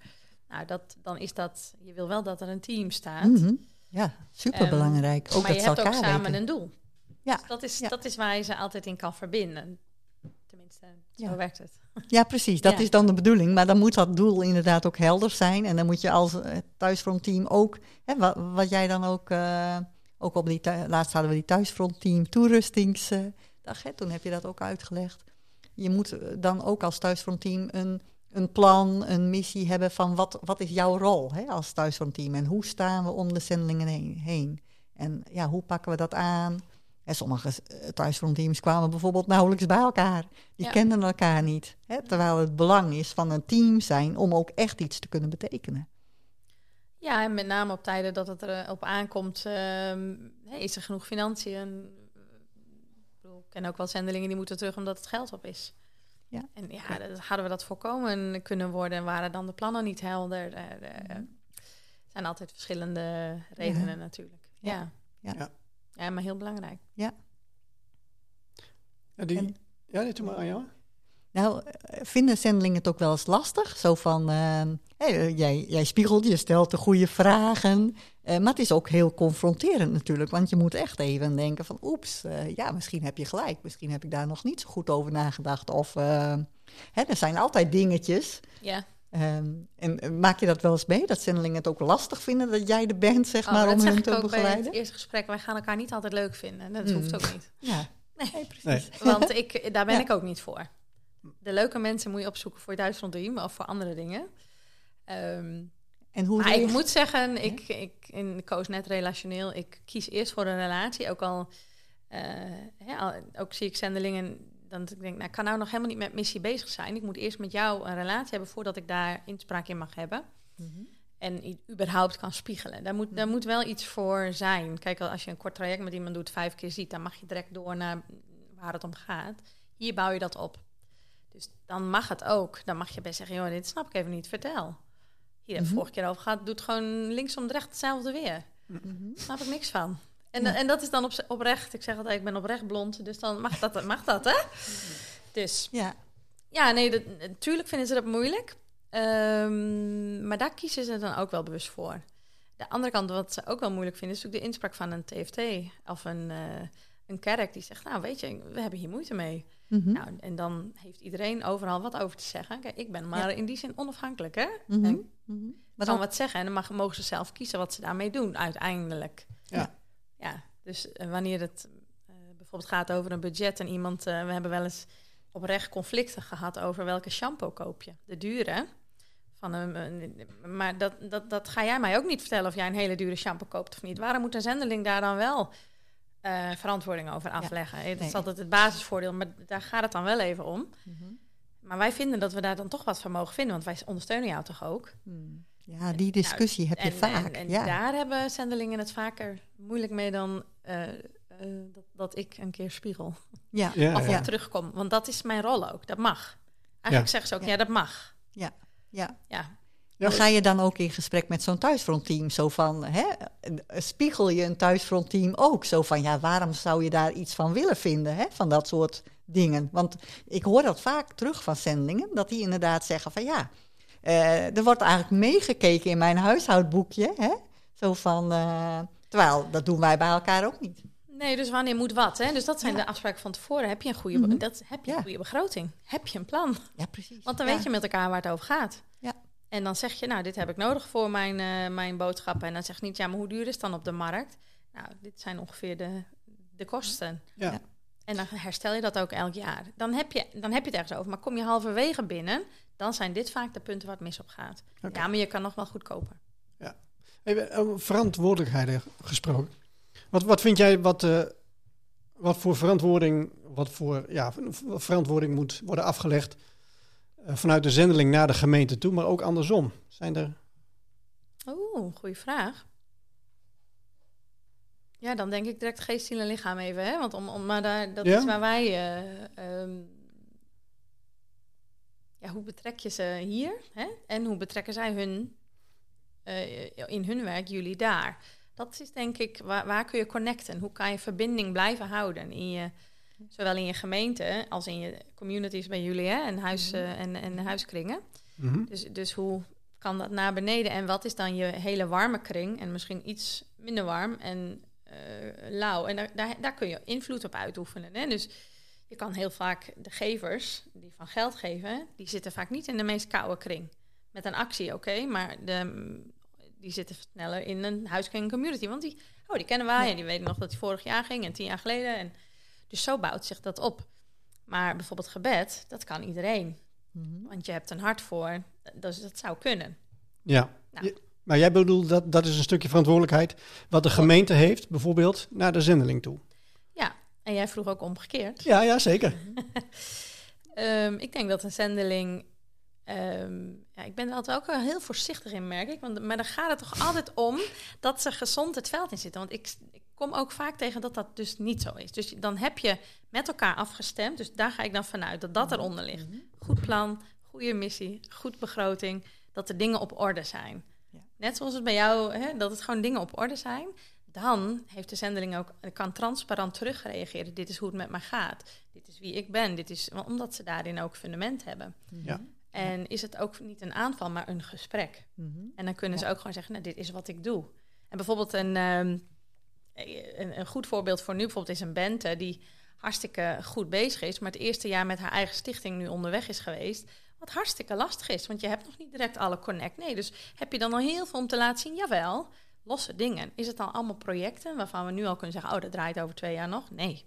Nou, dan is dat... Je wil wel dat er een team staat. Mm-hmm. Ja, superbelangrijk. Ook maar dat je hebt ook samen weten. Een doel. Ja. Dus dat is waar je ze altijd in kan verbinden. Tenminste, zo werkt het. Ja, precies. Dat is dan de bedoeling. Maar dan moet dat doel inderdaad ook helder zijn. En dan moet je als thuisfrontteam ook... Hè, wat jij dan ook... ook op die laatst hadden we die thuisfrontteam toerustingsdag. Toen heb je dat ook uitgelegd. Je moet dan ook als thuisfrontteam een plan, een missie hebben... van wat is jouw rol, hè, als thuisfrontteam? En hoe staan we om de zendelingen heen? En ja, hoe pakken we dat aan... En sommige thuisfrontteams kwamen bijvoorbeeld nauwelijks bij elkaar. Die kenden elkaar niet. Hè? Terwijl het belang is van een team zijn om ook echt iets te kunnen betekenen. Ja, en met name op tijden dat het erop aankomt... is er genoeg financiën? Ik ken ook wel zendelingen die moeten terug omdat het geld op is. Ja. En ja, hadden we dat voorkomen kunnen worden... waren dan de plannen niet helder. Er zijn altijd verschillende redenen natuurlijk. Ja. Ja, maar heel belangrijk. Ja. Dit doe maar aan jou. Nou, vinden zendelingen het ook wel eens lastig? Zo van, jij spiegelt, je stelt de goede vragen. Maar het is ook heel confronterend natuurlijk. Want je moet echt even denken van, misschien heb je gelijk. Misschien heb ik daar nog niet zo goed over nagedacht. Of, er zijn altijd dingetjes. Ja. En maak je dat wel eens mee? Dat zendelingen het ook lastig vinden dat jij er bent, maar om hen te begeleiden? Dat zeg ik ook bij het eerste gesprek. Wij gaan elkaar niet altijd leuk vinden. Dat hoeft ook niet. Ja. Nee, precies. Nee. Want daar ben ik ook niet voor. De leuke mensen moet je opzoeken voor je thuisfrontteam of voor andere dingen. Ik moet zeggen, ik koos net relationeel. Ik kies eerst voor een relatie. Ook al ook zie ik zendelingen... dat ik denk, ik kan nou nog helemaal niet met missie bezig zijn. Ik moet eerst met jou een relatie hebben... voordat ik daar inspraak in mag hebben. Mm-hmm. En überhaupt kan spiegelen. Daar moet wel iets voor zijn. Kijk, als je een kort traject met iemand doet... 5 keer ziet, dan mag je direct door naar waar het om gaat. Hier bouw je dat op. Dus dan mag het ook. Dan mag je best zeggen, joh, dit snap ik even niet, vertel. Hier hebben we vorige keer over gehad... doet gewoon linksom recht hetzelfde weer. Mm-hmm. Daar snap ik niks van. En dat is dan oprecht. Ik zeg altijd, ik ben oprecht blond. Dus dan mag dat, hè? Dus. Ja, nee, natuurlijk vinden ze dat moeilijk. Maar daar kiezen ze dan ook wel bewust voor. De andere kant, wat ze ook wel moeilijk vinden... is natuurlijk de inspraak van een TFT of een kerk. Die zegt, nou, weet je, we hebben hier moeite mee. Mm-hmm. Nou, en dan heeft iedereen overal wat over te zeggen. Kijk, ik ben maar in die zin onafhankelijk, hè? Mm-hmm. Ik kan wat zeggen. En dan mogen ze zelf kiezen wat ze daarmee doen, uiteindelijk. Ja. Ja, dus wanneer het bijvoorbeeld gaat over een budget... en iemand, we hebben wel eens oprecht conflicten gehad... over welke shampoo koop je, de dure. Maar dat ga jij mij ook niet vertellen... of jij een hele dure shampoo koopt of niet. Waarom moet een zendeling daar dan wel verantwoording over afleggen? Ja, dat is altijd het basisvoordeel, maar daar gaat het dan wel even om. Mm-hmm. Maar wij vinden dat we daar dan toch wat van mogen vinden... want wij ondersteunen jou toch ook... Mm. Ja, die discussie heb je vaak. En daar hebben zendelingen het vaker moeilijk mee dan dat ik een keer spiegel. Ja. Ja, of terugkom. Want dat is mijn rol ook. Dat mag. Eigenlijk zeggen ze ook, ja, dat mag. Ja, ja, ja. Dan ga je dan ook in gesprek met zo'n thuisfrontteam. Zo van, hè, spiegel je een thuisfrontteam ook? Zo van, ja, waarom zou je daar iets van willen vinden? Hè, van dat soort dingen. Want ik hoor dat vaak terug van zendingen. Dat die inderdaad zeggen van, ja, er wordt eigenlijk meegekeken in mijn huishoudboekje. Hè? Zo van, terwijl, dat doen wij bij elkaar ook niet. Nee, dus wanneer moet wat? Hè? Dus dat zijn de afspraken van tevoren. Heb je een goede, een goede begroting? Heb je een plan? Ja, precies. Want dan weet je met elkaar waar het over gaat. Ja. En dan zeg je, nou, dit heb ik nodig voor mijn boodschappen. En dan zeg je niet, ja, maar hoe duur is het dan op de markt? Nou, dit zijn ongeveer de kosten. Ja. Ja. En dan herstel je dat ook elk jaar. Dan heb je het ergens over. Maar kom je halverwege binnen, dan zijn dit vaak de punten waar het mis op gaat. Okay. Ja, maar je kan nog wel goedkoper. Ja. Hey, over verantwoordelijkheden gesproken. Wat vind jij, wat voor verantwoording moet worden afgelegd vanuit de zendeling naar de gemeente toe, maar ook andersom? Zijn er... Oeh, goede vraag. Ja, dan denk ik direct geest, ziel en lichaam even, hè? Want dat is waar wij... hoe betrek je ze hier? Hè? En hoe betrekken zij hun in hun werk jullie daar? Dat is denk ik, waar kun je connecten? Hoe kan je verbinding blijven houden in je... Zowel in je gemeente als in je communities bij jullie, hè? En huiskringen. Mm-hmm. Dus hoe kan dat naar beneden? En wat is dan je hele warme kring? En misschien iets minder warm en lauw. En daar kun je invloed op uitoefenen. Hè? Dus je kan heel vaak de gevers die van geld geven... die zitten vaak niet in de meest koude kring. Met een actie, oké. Maar die zitten sneller in een huiskring community. Want die kennen wij en die weten nog dat die vorig jaar ging... en 10 jaar geleden... Dus zo bouwt zich dat op. Maar bijvoorbeeld gebed, dat kan iedereen. Mm-hmm. Want je hebt een hart voor. Dus dat zou kunnen. Ja. Nou. Maar jij bedoelt, dat is een stukje verantwoordelijkheid... wat de gemeente heeft, bijvoorbeeld, naar de zendeling toe. Ja, en jij vroeg ook omgekeerd. Ja, zeker. Ik denk dat een zendeling... ik ben er altijd ook heel voorzichtig in, merk ik. Maar dan gaat het toch altijd om dat ze gezond het veld in zitten. Want ik kom ook vaak tegen dat dus niet zo is. Dus dan heb je met elkaar afgestemd. Dus daar ga ik dan vanuit dat eronder ligt. Goed plan, goede missie, goed begroting. Dat de dingen op orde zijn. Ja. Net zoals het bij jou, hè, dat het gewoon dingen op orde zijn. Dan heeft de zendeling ook, kan transparant terugreageren. Dit is hoe het met mij gaat. Dit is wie ik ben. Omdat ze daarin ook fundament hebben. Ja. En is het ook niet een aanval, maar een gesprek. Mm-hmm. En dan kunnen ze ook gewoon zeggen, nou, dit is wat ik doe. En bijvoorbeeld een goed voorbeeld voor nu bijvoorbeeld is een Bente... die hartstikke goed bezig is... maar het eerste jaar met haar eigen stichting nu onderweg is geweest... wat hartstikke lastig is, want je hebt nog niet direct alle connect. Nee, dus heb je dan al heel veel om te laten zien? Jawel, losse dingen. Is het dan allemaal projecten waarvan we nu al kunnen zeggen... oh, dat draait over 2 jaar nog? Nee,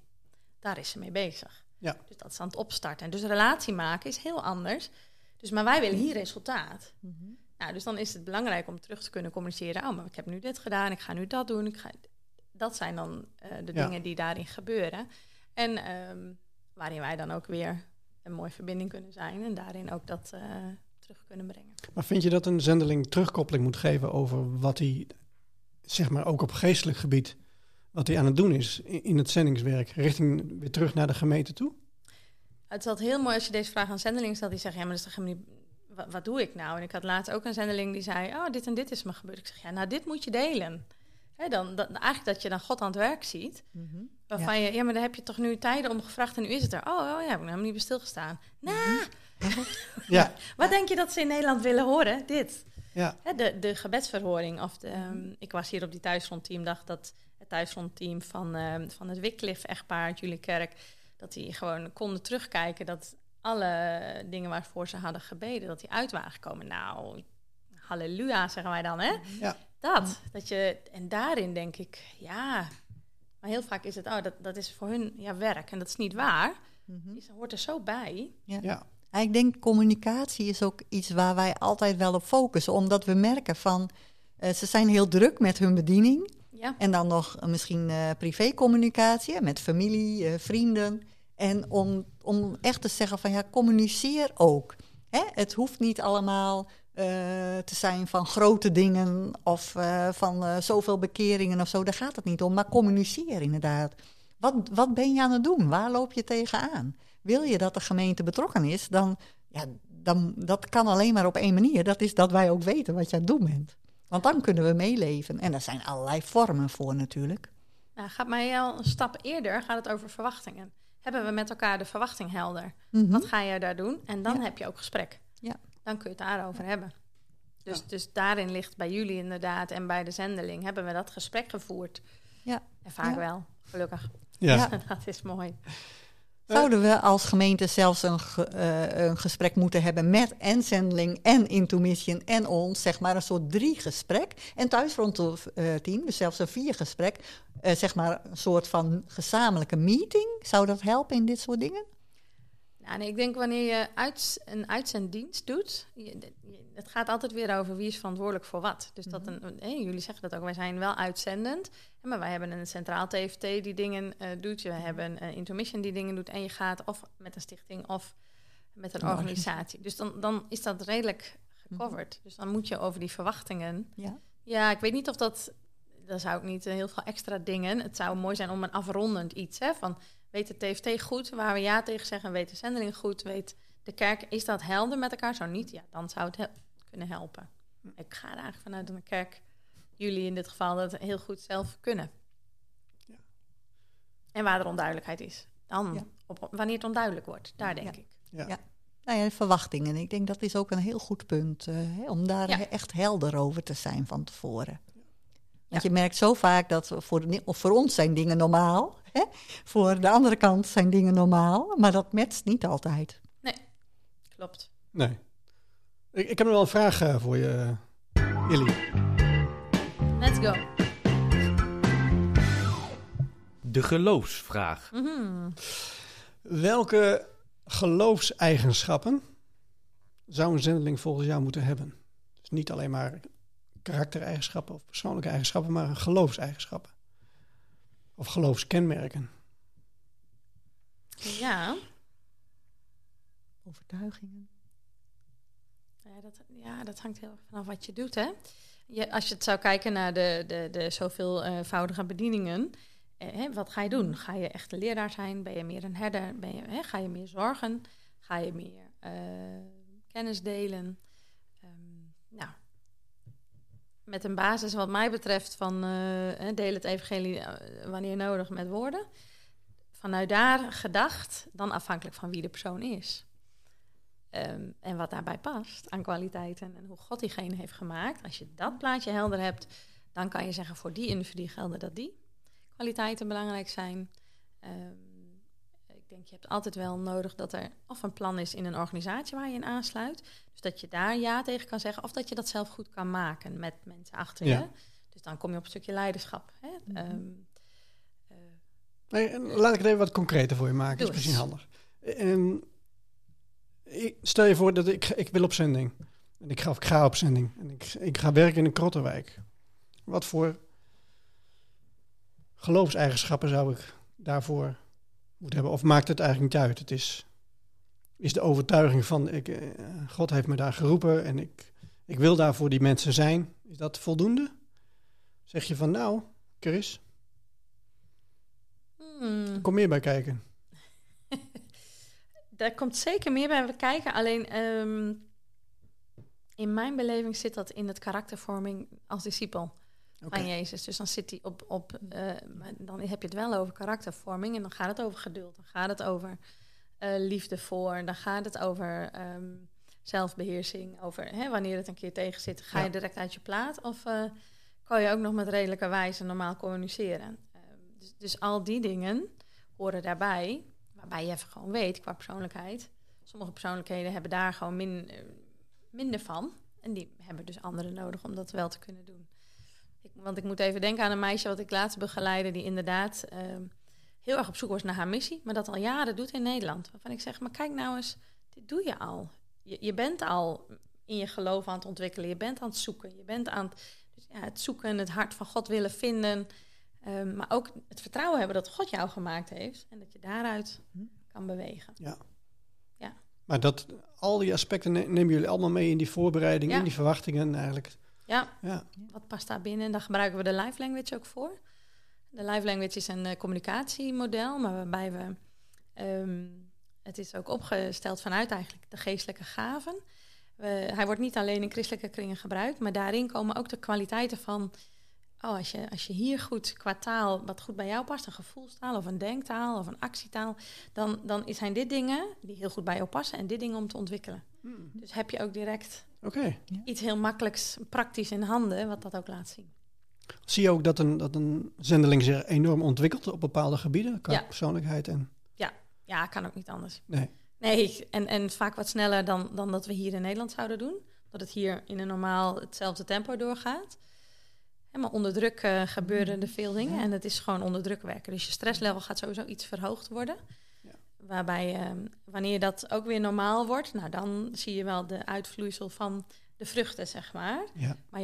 daar is ze mee bezig. Ja. Dus dat is aan het opstarten. En dus relatie maken is heel anders... Dus, maar wij willen hier resultaat. Mm-hmm. Nou, dus dan is het belangrijk om terug te kunnen communiceren. Oh, maar ik heb nu dit gedaan, ik ga nu dat doen. Dat zijn dan de dingen die daarin gebeuren. En waarin wij dan ook weer een mooie verbinding kunnen zijn. En daarin ook dat terug kunnen brengen. Maar vind je dat een zendeling terugkoppeling moet geven over wat hij, zeg maar ook op geestelijk gebied, wat hij aan het doen is in het zendingswerk, richting weer terug naar de gemeente toe? Het is altijd heel mooi als je deze vraag aan zendeling stelt. Die zegt, ja, maar dat is toch helemaal niet... Wat doe ik nou? En ik had laatst ook een zendeling die zei... oh, dit en dit is me gebeurd. Ik zeg, ja, nou, dit moet je delen. Hè, eigenlijk dat je dan God aan het werk ziet. Mm-hmm. Waarvan je... Ja, maar daar heb je toch nu tijden om gevraagd... en nu is het er. Oh ja, heb ik nou niet bij stilgestaan. Mm-hmm. Ja. Wat denk je dat ze in Nederland willen horen? Dit. Ja. Hè, de gebedsverhoring. Of ik was hier op die thuisfrontteamdag... dat het thuisfrontteam van het Wycliffe-echtpaar, Julie Kerk... dat die gewoon konden terugkijken... dat alle dingen waarvoor ze hadden gebeden... dat die uit waren gekomen. Nou, halleluja, zeggen wij dan, hè? Ja. Dat je... En daarin denk ik, ja... Maar heel vaak is het, dat is voor hun werk. En dat is niet waar. Mm-hmm. Dus dat hoort er zo bij. Ja. Ik denk, communicatie is ook iets waar wij altijd wel op focussen. Omdat we merken van... ze zijn heel druk met hun bediening... Ja. En dan nog misschien privécommunicatie met familie, vrienden. En om echt te zeggen van ja, communiceer ook. Hè? Het hoeft niet allemaal te zijn van grote dingen of van zoveel bekeringen of zo. Daar gaat het niet om, maar communiceer inderdaad. Wat ben je aan het doen? Waar loop je tegenaan? Wil je dat de gemeente betrokken is, dan dat kan alleen maar op één manier. Dat is dat wij ook weten wat je aan het doen bent. Want dan kunnen we meeleven. En daar zijn allerlei vormen voor natuurlijk. Nou, gaat mij al een stap eerder, gaat het over verwachtingen. Hebben we met elkaar de verwachting helder? Mm-hmm. Wat ga je daar doen? En dan heb je ook gesprek. Ja. Dan kun je het daarover hebben. Dus daarin ligt bij jullie inderdaad en bij de zendeling. Hebben we dat gesprek gevoerd? Ja. En vaak wel, gelukkig. Ja. Dat is mooi. Zouden we als gemeente zelfs een gesprek moeten hebben met en zendeling en Into Mission en ons, zeg maar een soort 3 gesprek. En thuisfrontteam, dus zelfs een 4 gesprek, zeg maar een soort van gezamenlijke meeting. Zou dat helpen in dit soort dingen? Nou, nee, ik denk wanneer je een uitzenddienst doet, het gaat altijd weer over wie is verantwoordelijk voor wat. Dus dat jullie zeggen dat ook, wij zijn wel uitzendend, maar wij hebben een centraal TFT die dingen doet. We hebben een Into Mission die dingen doet en je gaat of met een stichting of met een organisatie. Dus dan is dat redelijk gecoverd. Dus dan moet je over die verwachtingen. Ja, ik weet niet of dat... Dan zou ik niet heel veel extra dingen. Het zou mooi zijn om een afrondend iets. Hè, van weet de TFT goed waar we ja tegen zeggen, weet de zendeling goed, weet de kerk, is dat helder met elkaar? Zo niet, ja, dan zou het kunnen helpen. Ik ga er eigenlijk vanuit dat de kerk, jullie in dit geval, dat heel goed zelf kunnen. Ja. En waar er onduidelijkheid is. Dan, wanneer het onduidelijk wordt, daar denk ik. Ja. Nou ja, verwachtingen. Ik denk dat is ook een heel goed punt. Om daar echt helder over te zijn van tevoren. Want je merkt zo vaak dat voor ons zijn dingen normaal. Hè? Voor de andere kant zijn dingen normaal. Maar dat matcht niet altijd. Nee, klopt. Nee. Ik heb nog wel een vraag voor je, Hilly. Let's go. De geloofsvraag. Mm-hmm. Welke geloofseigenschappen zou een zendeling volgens jou moeten hebben? Dus niet alleen maar karaktereigenschappen of persoonlijke eigenschappen, maar geloofseigenschappen. Of geloofskenmerken. Ja. Overtuigingen. Dat hangt heel erg vanaf wat je doet, hè. Als je het zou kijken naar de zoveelvoudige bedieningen, wat ga je doen? Ga je echt een leraar zijn? Ben je meer een herder? Ga je meer zorgen? Ga je meer kennis delen? Met een basis wat mij betreft van deel het evangelie wanneer nodig met woorden. Vanuit daar gedacht, dan afhankelijk van wie de persoon is. En wat daarbij past aan kwaliteiten en hoe God diegene heeft gemaakt. Als je dat plaatje helder hebt, dan kan je zeggen voor die individu gelden dat die kwaliteiten belangrijk zijn. Ik denk je hebt altijd wel nodig dat er of een plan is in een organisatie waar je in aansluit. Dus dat je daar ja tegen kan zeggen. Of dat je dat zelf goed kan maken met mensen achter je. Dus dan kom je op een stukje leiderschap. Hè? Mm-hmm. Laat ik het even wat concreter voor je maken. Dat is misschien handig. Stel je voor dat ik wil op zending. En ik ga op zending. En ik ga werken in een krottenwijk. Wat voor geloofseigenschappen zou ik daarvoor moet hebben? Of maakt het eigenlijk niet uit? Het is de overtuiging van God heeft me daar geroepen en ik wil daar voor die mensen zijn. Is dat voldoende? Zeg je van nou, Chris, kom meer bij kijken. Daar komt zeker meer bij kijken. Alleen in mijn beleving zit dat in het karaktervorming als discipel. Okay. Van Jezus. Dus dan zit hij dan heb je het wel over karaktervorming en dan gaat het over geduld, dan gaat het over liefde voor, dan gaat het over zelfbeheersing, over wanneer het een keer tegen zit, ga je direct uit je plaat of kan je ook nog met redelijke wijze normaal communiceren. Dus al die dingen horen daarbij, waarbij je even gewoon weet qua persoonlijkheid. Sommige persoonlijkheden hebben daar gewoon minder van en die hebben dus anderen nodig om dat wel te kunnen doen. Want ik moet even denken aan een meisje wat ik laatst begeleidde, die inderdaad heel erg op zoek was naar haar missie, maar dat al jaren doet in Nederland. Waarvan ik zeg, maar kijk nou eens, dit doe je al. Je bent al in je geloof aan het ontwikkelen. Je bent aan het zoeken. Je bent aan het zoeken, het hart van God willen vinden. Maar ook het vertrouwen hebben dat God jou gemaakt heeft en dat je daaruit kan bewegen. Ja. Maar al die aspecten nemen jullie allemaal mee in die voorbereiding, in die verwachtingen eigenlijk. Ja, wat past daar binnen? En daar gebruiken we de life language ook voor. De life language is een communicatiemodel, maar waarbij we... het is ook opgesteld vanuit eigenlijk de geestelijke gaven. Hij wordt niet alleen in christelijke kringen gebruikt, maar daarin komen ook de kwaliteiten van... Als je hier goed qua taal, wat goed bij jou past, een gevoelstaal of een denktaal of een actietaal, dan zijn dit dingen die heel goed bij jou passen en dit dingen om te ontwikkelen. Mm. Dus heb je ook direct iets heel makkelijks, praktisch in handen, wat dat ook laat zien. Zie je ook dat een zendeling zich enorm ontwikkelt op bepaalde gebieden, qua persoonlijkheid? En... Ja, kan ook niet anders. Nee, en vaak wat sneller dan dat we hier in Nederland zouden doen. Dat het hier in een normaal hetzelfde tempo doorgaat. Maar onder druk gebeuren er veel dingen. Ja. En het is gewoon onder druk werken. Dus je stresslevel gaat sowieso iets verhoogd worden. Ja. Waarbij wanneer dat ook weer normaal wordt... Nou, dan zie je wel de uitvloeisel van de vruchten, zeg maar. Ja. Maar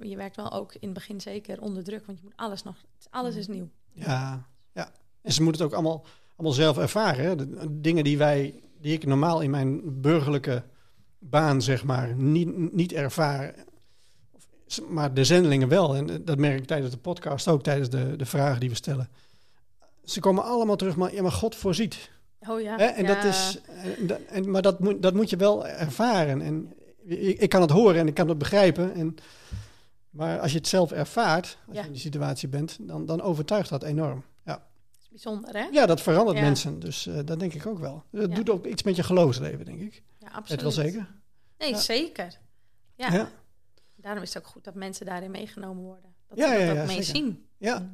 je werkt wel ook in het begin zeker onder druk. Want je moet alles is nieuw. Ja. En ze moeten het ook allemaal zelf ervaren. Hè? De dingen die ik normaal in mijn burgerlijke baan, zeg maar, niet ervaar... Maar de zendelingen wel. En dat merk ik tijdens de podcast ook, tijdens de vragen die we stellen. Ze komen allemaal terug, maar God voorziet. Oh ja. Hè? En dat is... Maar dat moet je wel ervaren. En ik kan het horen en ik kan het begrijpen. Maar als je het zelf ervaart, als je in die situatie bent, dan overtuigt dat enorm. Ja. Dat is bijzonder, hè? Ja, dat verandert mensen. Dus dat denk ik ook wel. Dat doet ook iets met je geloofsleven, denk ik. Ja, absoluut. Het wel zeker? Nee, zeker. Ja. Daarom is het ook goed dat mensen daarin meegenomen worden. Dat ze dat ook mee zien. Ja.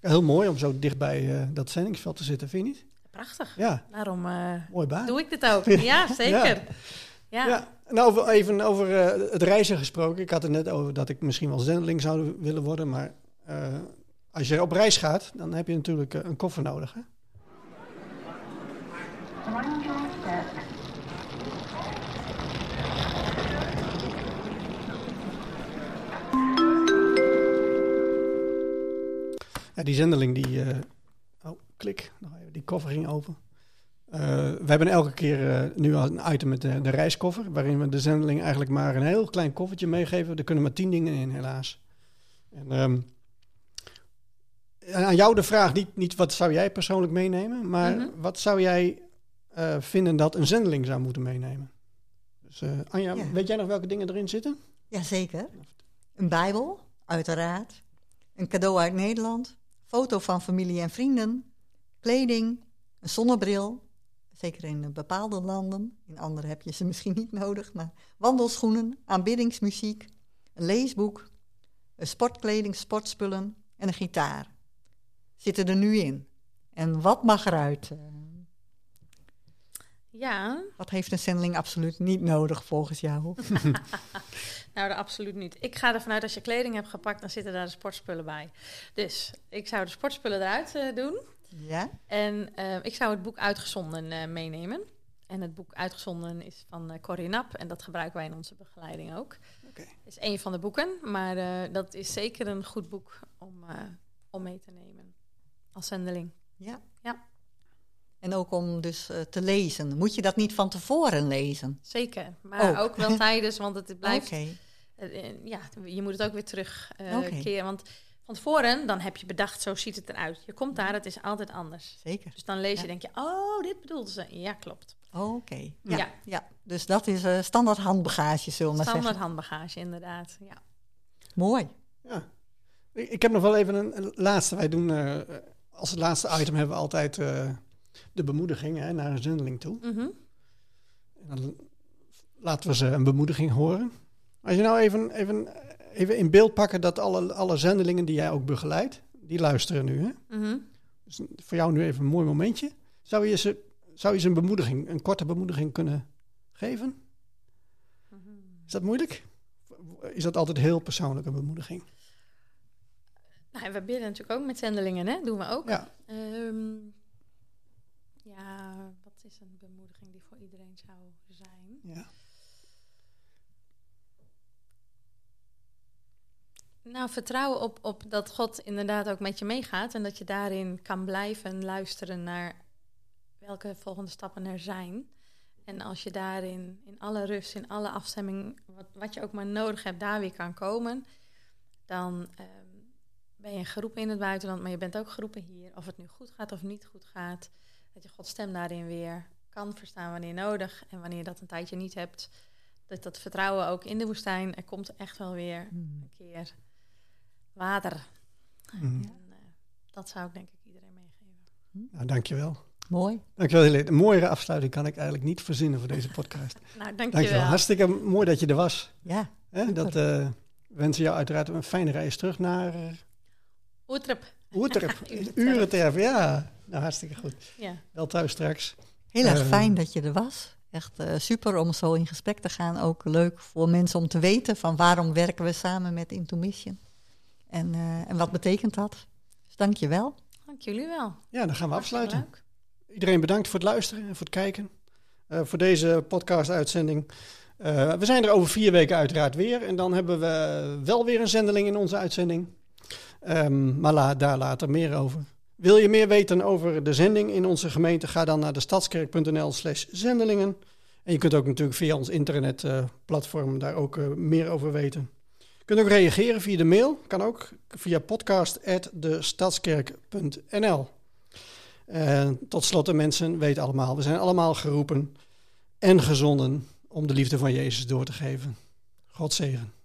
Heel mooi om zo dicht bij dat zendingsveld te zitten, vind je niet? Prachtig. Ja. Daarom doe ik dit ook. Ja, zeker. Ja. Nou, even over het reizen gesproken. Ik had het net over dat ik misschien wel zendeling zou willen worden. Maar als je op reis gaat, dan heb je natuurlijk een koffer nodig. Hè? Ja, die zendeling die koffer ging open. We hebben elke keer nu al een item met de reiskoffer, waarin we de zendeling eigenlijk maar een heel klein koffertje meegeven. Er kunnen maar 10 dingen in, helaas. En aan jou de vraag, niet wat zou jij persoonlijk meenemen, maar wat zou jij vinden dat een zendeling zou moeten meenemen? Dus Anja, weet jij nog welke dingen erin zitten? Jazeker. Een Bijbel, uiteraard. Een cadeau uit Nederland, foto van familie en vrienden, kleding, een zonnebril. Zeker in bepaalde landen, in andere heb je ze misschien niet nodig, maar wandelschoenen, aanbiddingsmuziek, een leesboek, een sportkleding, sportspullen en een gitaar. Zitten er nu in. En wat mag eruit? Ja. Wat heeft een zendeling absoluut niet nodig volgens jou? Nou, dat absoluut niet. Ik ga ervan uit, als je kleding hebt gepakt, dan zitten daar de sportspullen bij. Dus ik zou de sportspullen eruit doen. Ja. En ik zou het boek Uitgezonden meenemen. En het boek Uitgezonden is van Corrie Nap. En dat gebruiken wij in onze begeleiding ook. Okay. Het is één van de boeken. Maar dat is zeker een goed boek om mee te nemen. Als zendeling. Ja. En ook om dus te lezen. Moet je dat niet van tevoren lezen? Zeker, maar ook wel tijdens, want het blijft... je moet het ook weer terugkeren. Want van tevoren, dan heb je bedacht, zo ziet het eruit. Je komt daar, het is altijd anders. Zeker. Dus dan lees je denk je, dit bedoelde ze. Ja, klopt. Oké. Ja. Dus dat is standaard handbagage, zullen we maar zeggen. Standaard handbagage, inderdaad. Ja. Mooi. Ja. Ik heb nog wel even een laatste. Wij doen, als het laatste item hebben we altijd... de bemoediging naar een zendeling toe. Mm-hmm. En dan laten we ze een bemoediging horen. Als je nou even in beeld pakken dat alle zendelingen die jij ook begeleidt, die luisteren nu. Hè? Mm-hmm. Dus voor jou nu even een mooi momentje. Zou je ze een bemoediging, een korte bemoediging kunnen geven? Mm-hmm. Is dat moeilijk? Is dat altijd heel persoonlijke bemoediging? Nou, we bidden natuurlijk ook met zendelingen, hè? Doen we ook. Ja. Ja, wat is een bemoediging die voor iedereen zou zijn? Ja. Nou, vertrouwen op dat God inderdaad ook met je meegaat... en dat je daarin kan blijven luisteren naar welke volgende stappen er zijn. En als je daarin in alle rust, in alle afstemming... wat je ook maar nodig hebt, daar weer kan komen... dan ben je geroepen in het buitenland, maar je bent ook geroepen hier. Of het nu goed gaat of niet goed gaat. Dat je Gods stem daarin weer kan verstaan wanneer nodig. En wanneer je dat een tijdje niet hebt. Dat vertrouwen ook in de woestijn. Er komt echt wel weer een keer water. Mm. En, dat zou ik denk ik iedereen meegeven. Nou, dankjewel. Mooi. Dankjewel Hilly. Een mooiere afsluiting kan ik eigenlijk niet verzinnen voor deze podcast. Nou, dankjewel. Hartstikke mooi dat je er was. Ja. Dat wensen jou uiteraard een fijne reis terug naar... Ureterp. Ureterp, ja. Nou, hartstikke goed. Ja. Wel thuis straks. Heel erg fijn dat je er was. Echt super om zo in gesprek te gaan. Ook leuk voor mensen om te weten van waarom werken we samen met Into Mission. En wat betekent dat. Dus dank je wel. Dank jullie wel. Ja, dan gaan we afsluiten. Iedereen bedankt voor het luisteren en voor het kijken. Voor deze podcast-uitzending. We zijn er over 4 weken uiteraard weer. En dan hebben we wel weer een zendeling in onze uitzending. Maar daar later meer over. Wil je meer weten over de zending in onze gemeente? Ga dan naar de stadskerk.nl/zendelingen. En je kunt ook natuurlijk via ons internetplatform daar ook meer over weten. Je kunt ook reageren via de mail. Kan ook via podcast@destadskerk.nl. Tot slot, de mensen weten allemaal. We zijn allemaal geroepen en gezonden om de liefde van Jezus door te geven. God zegen.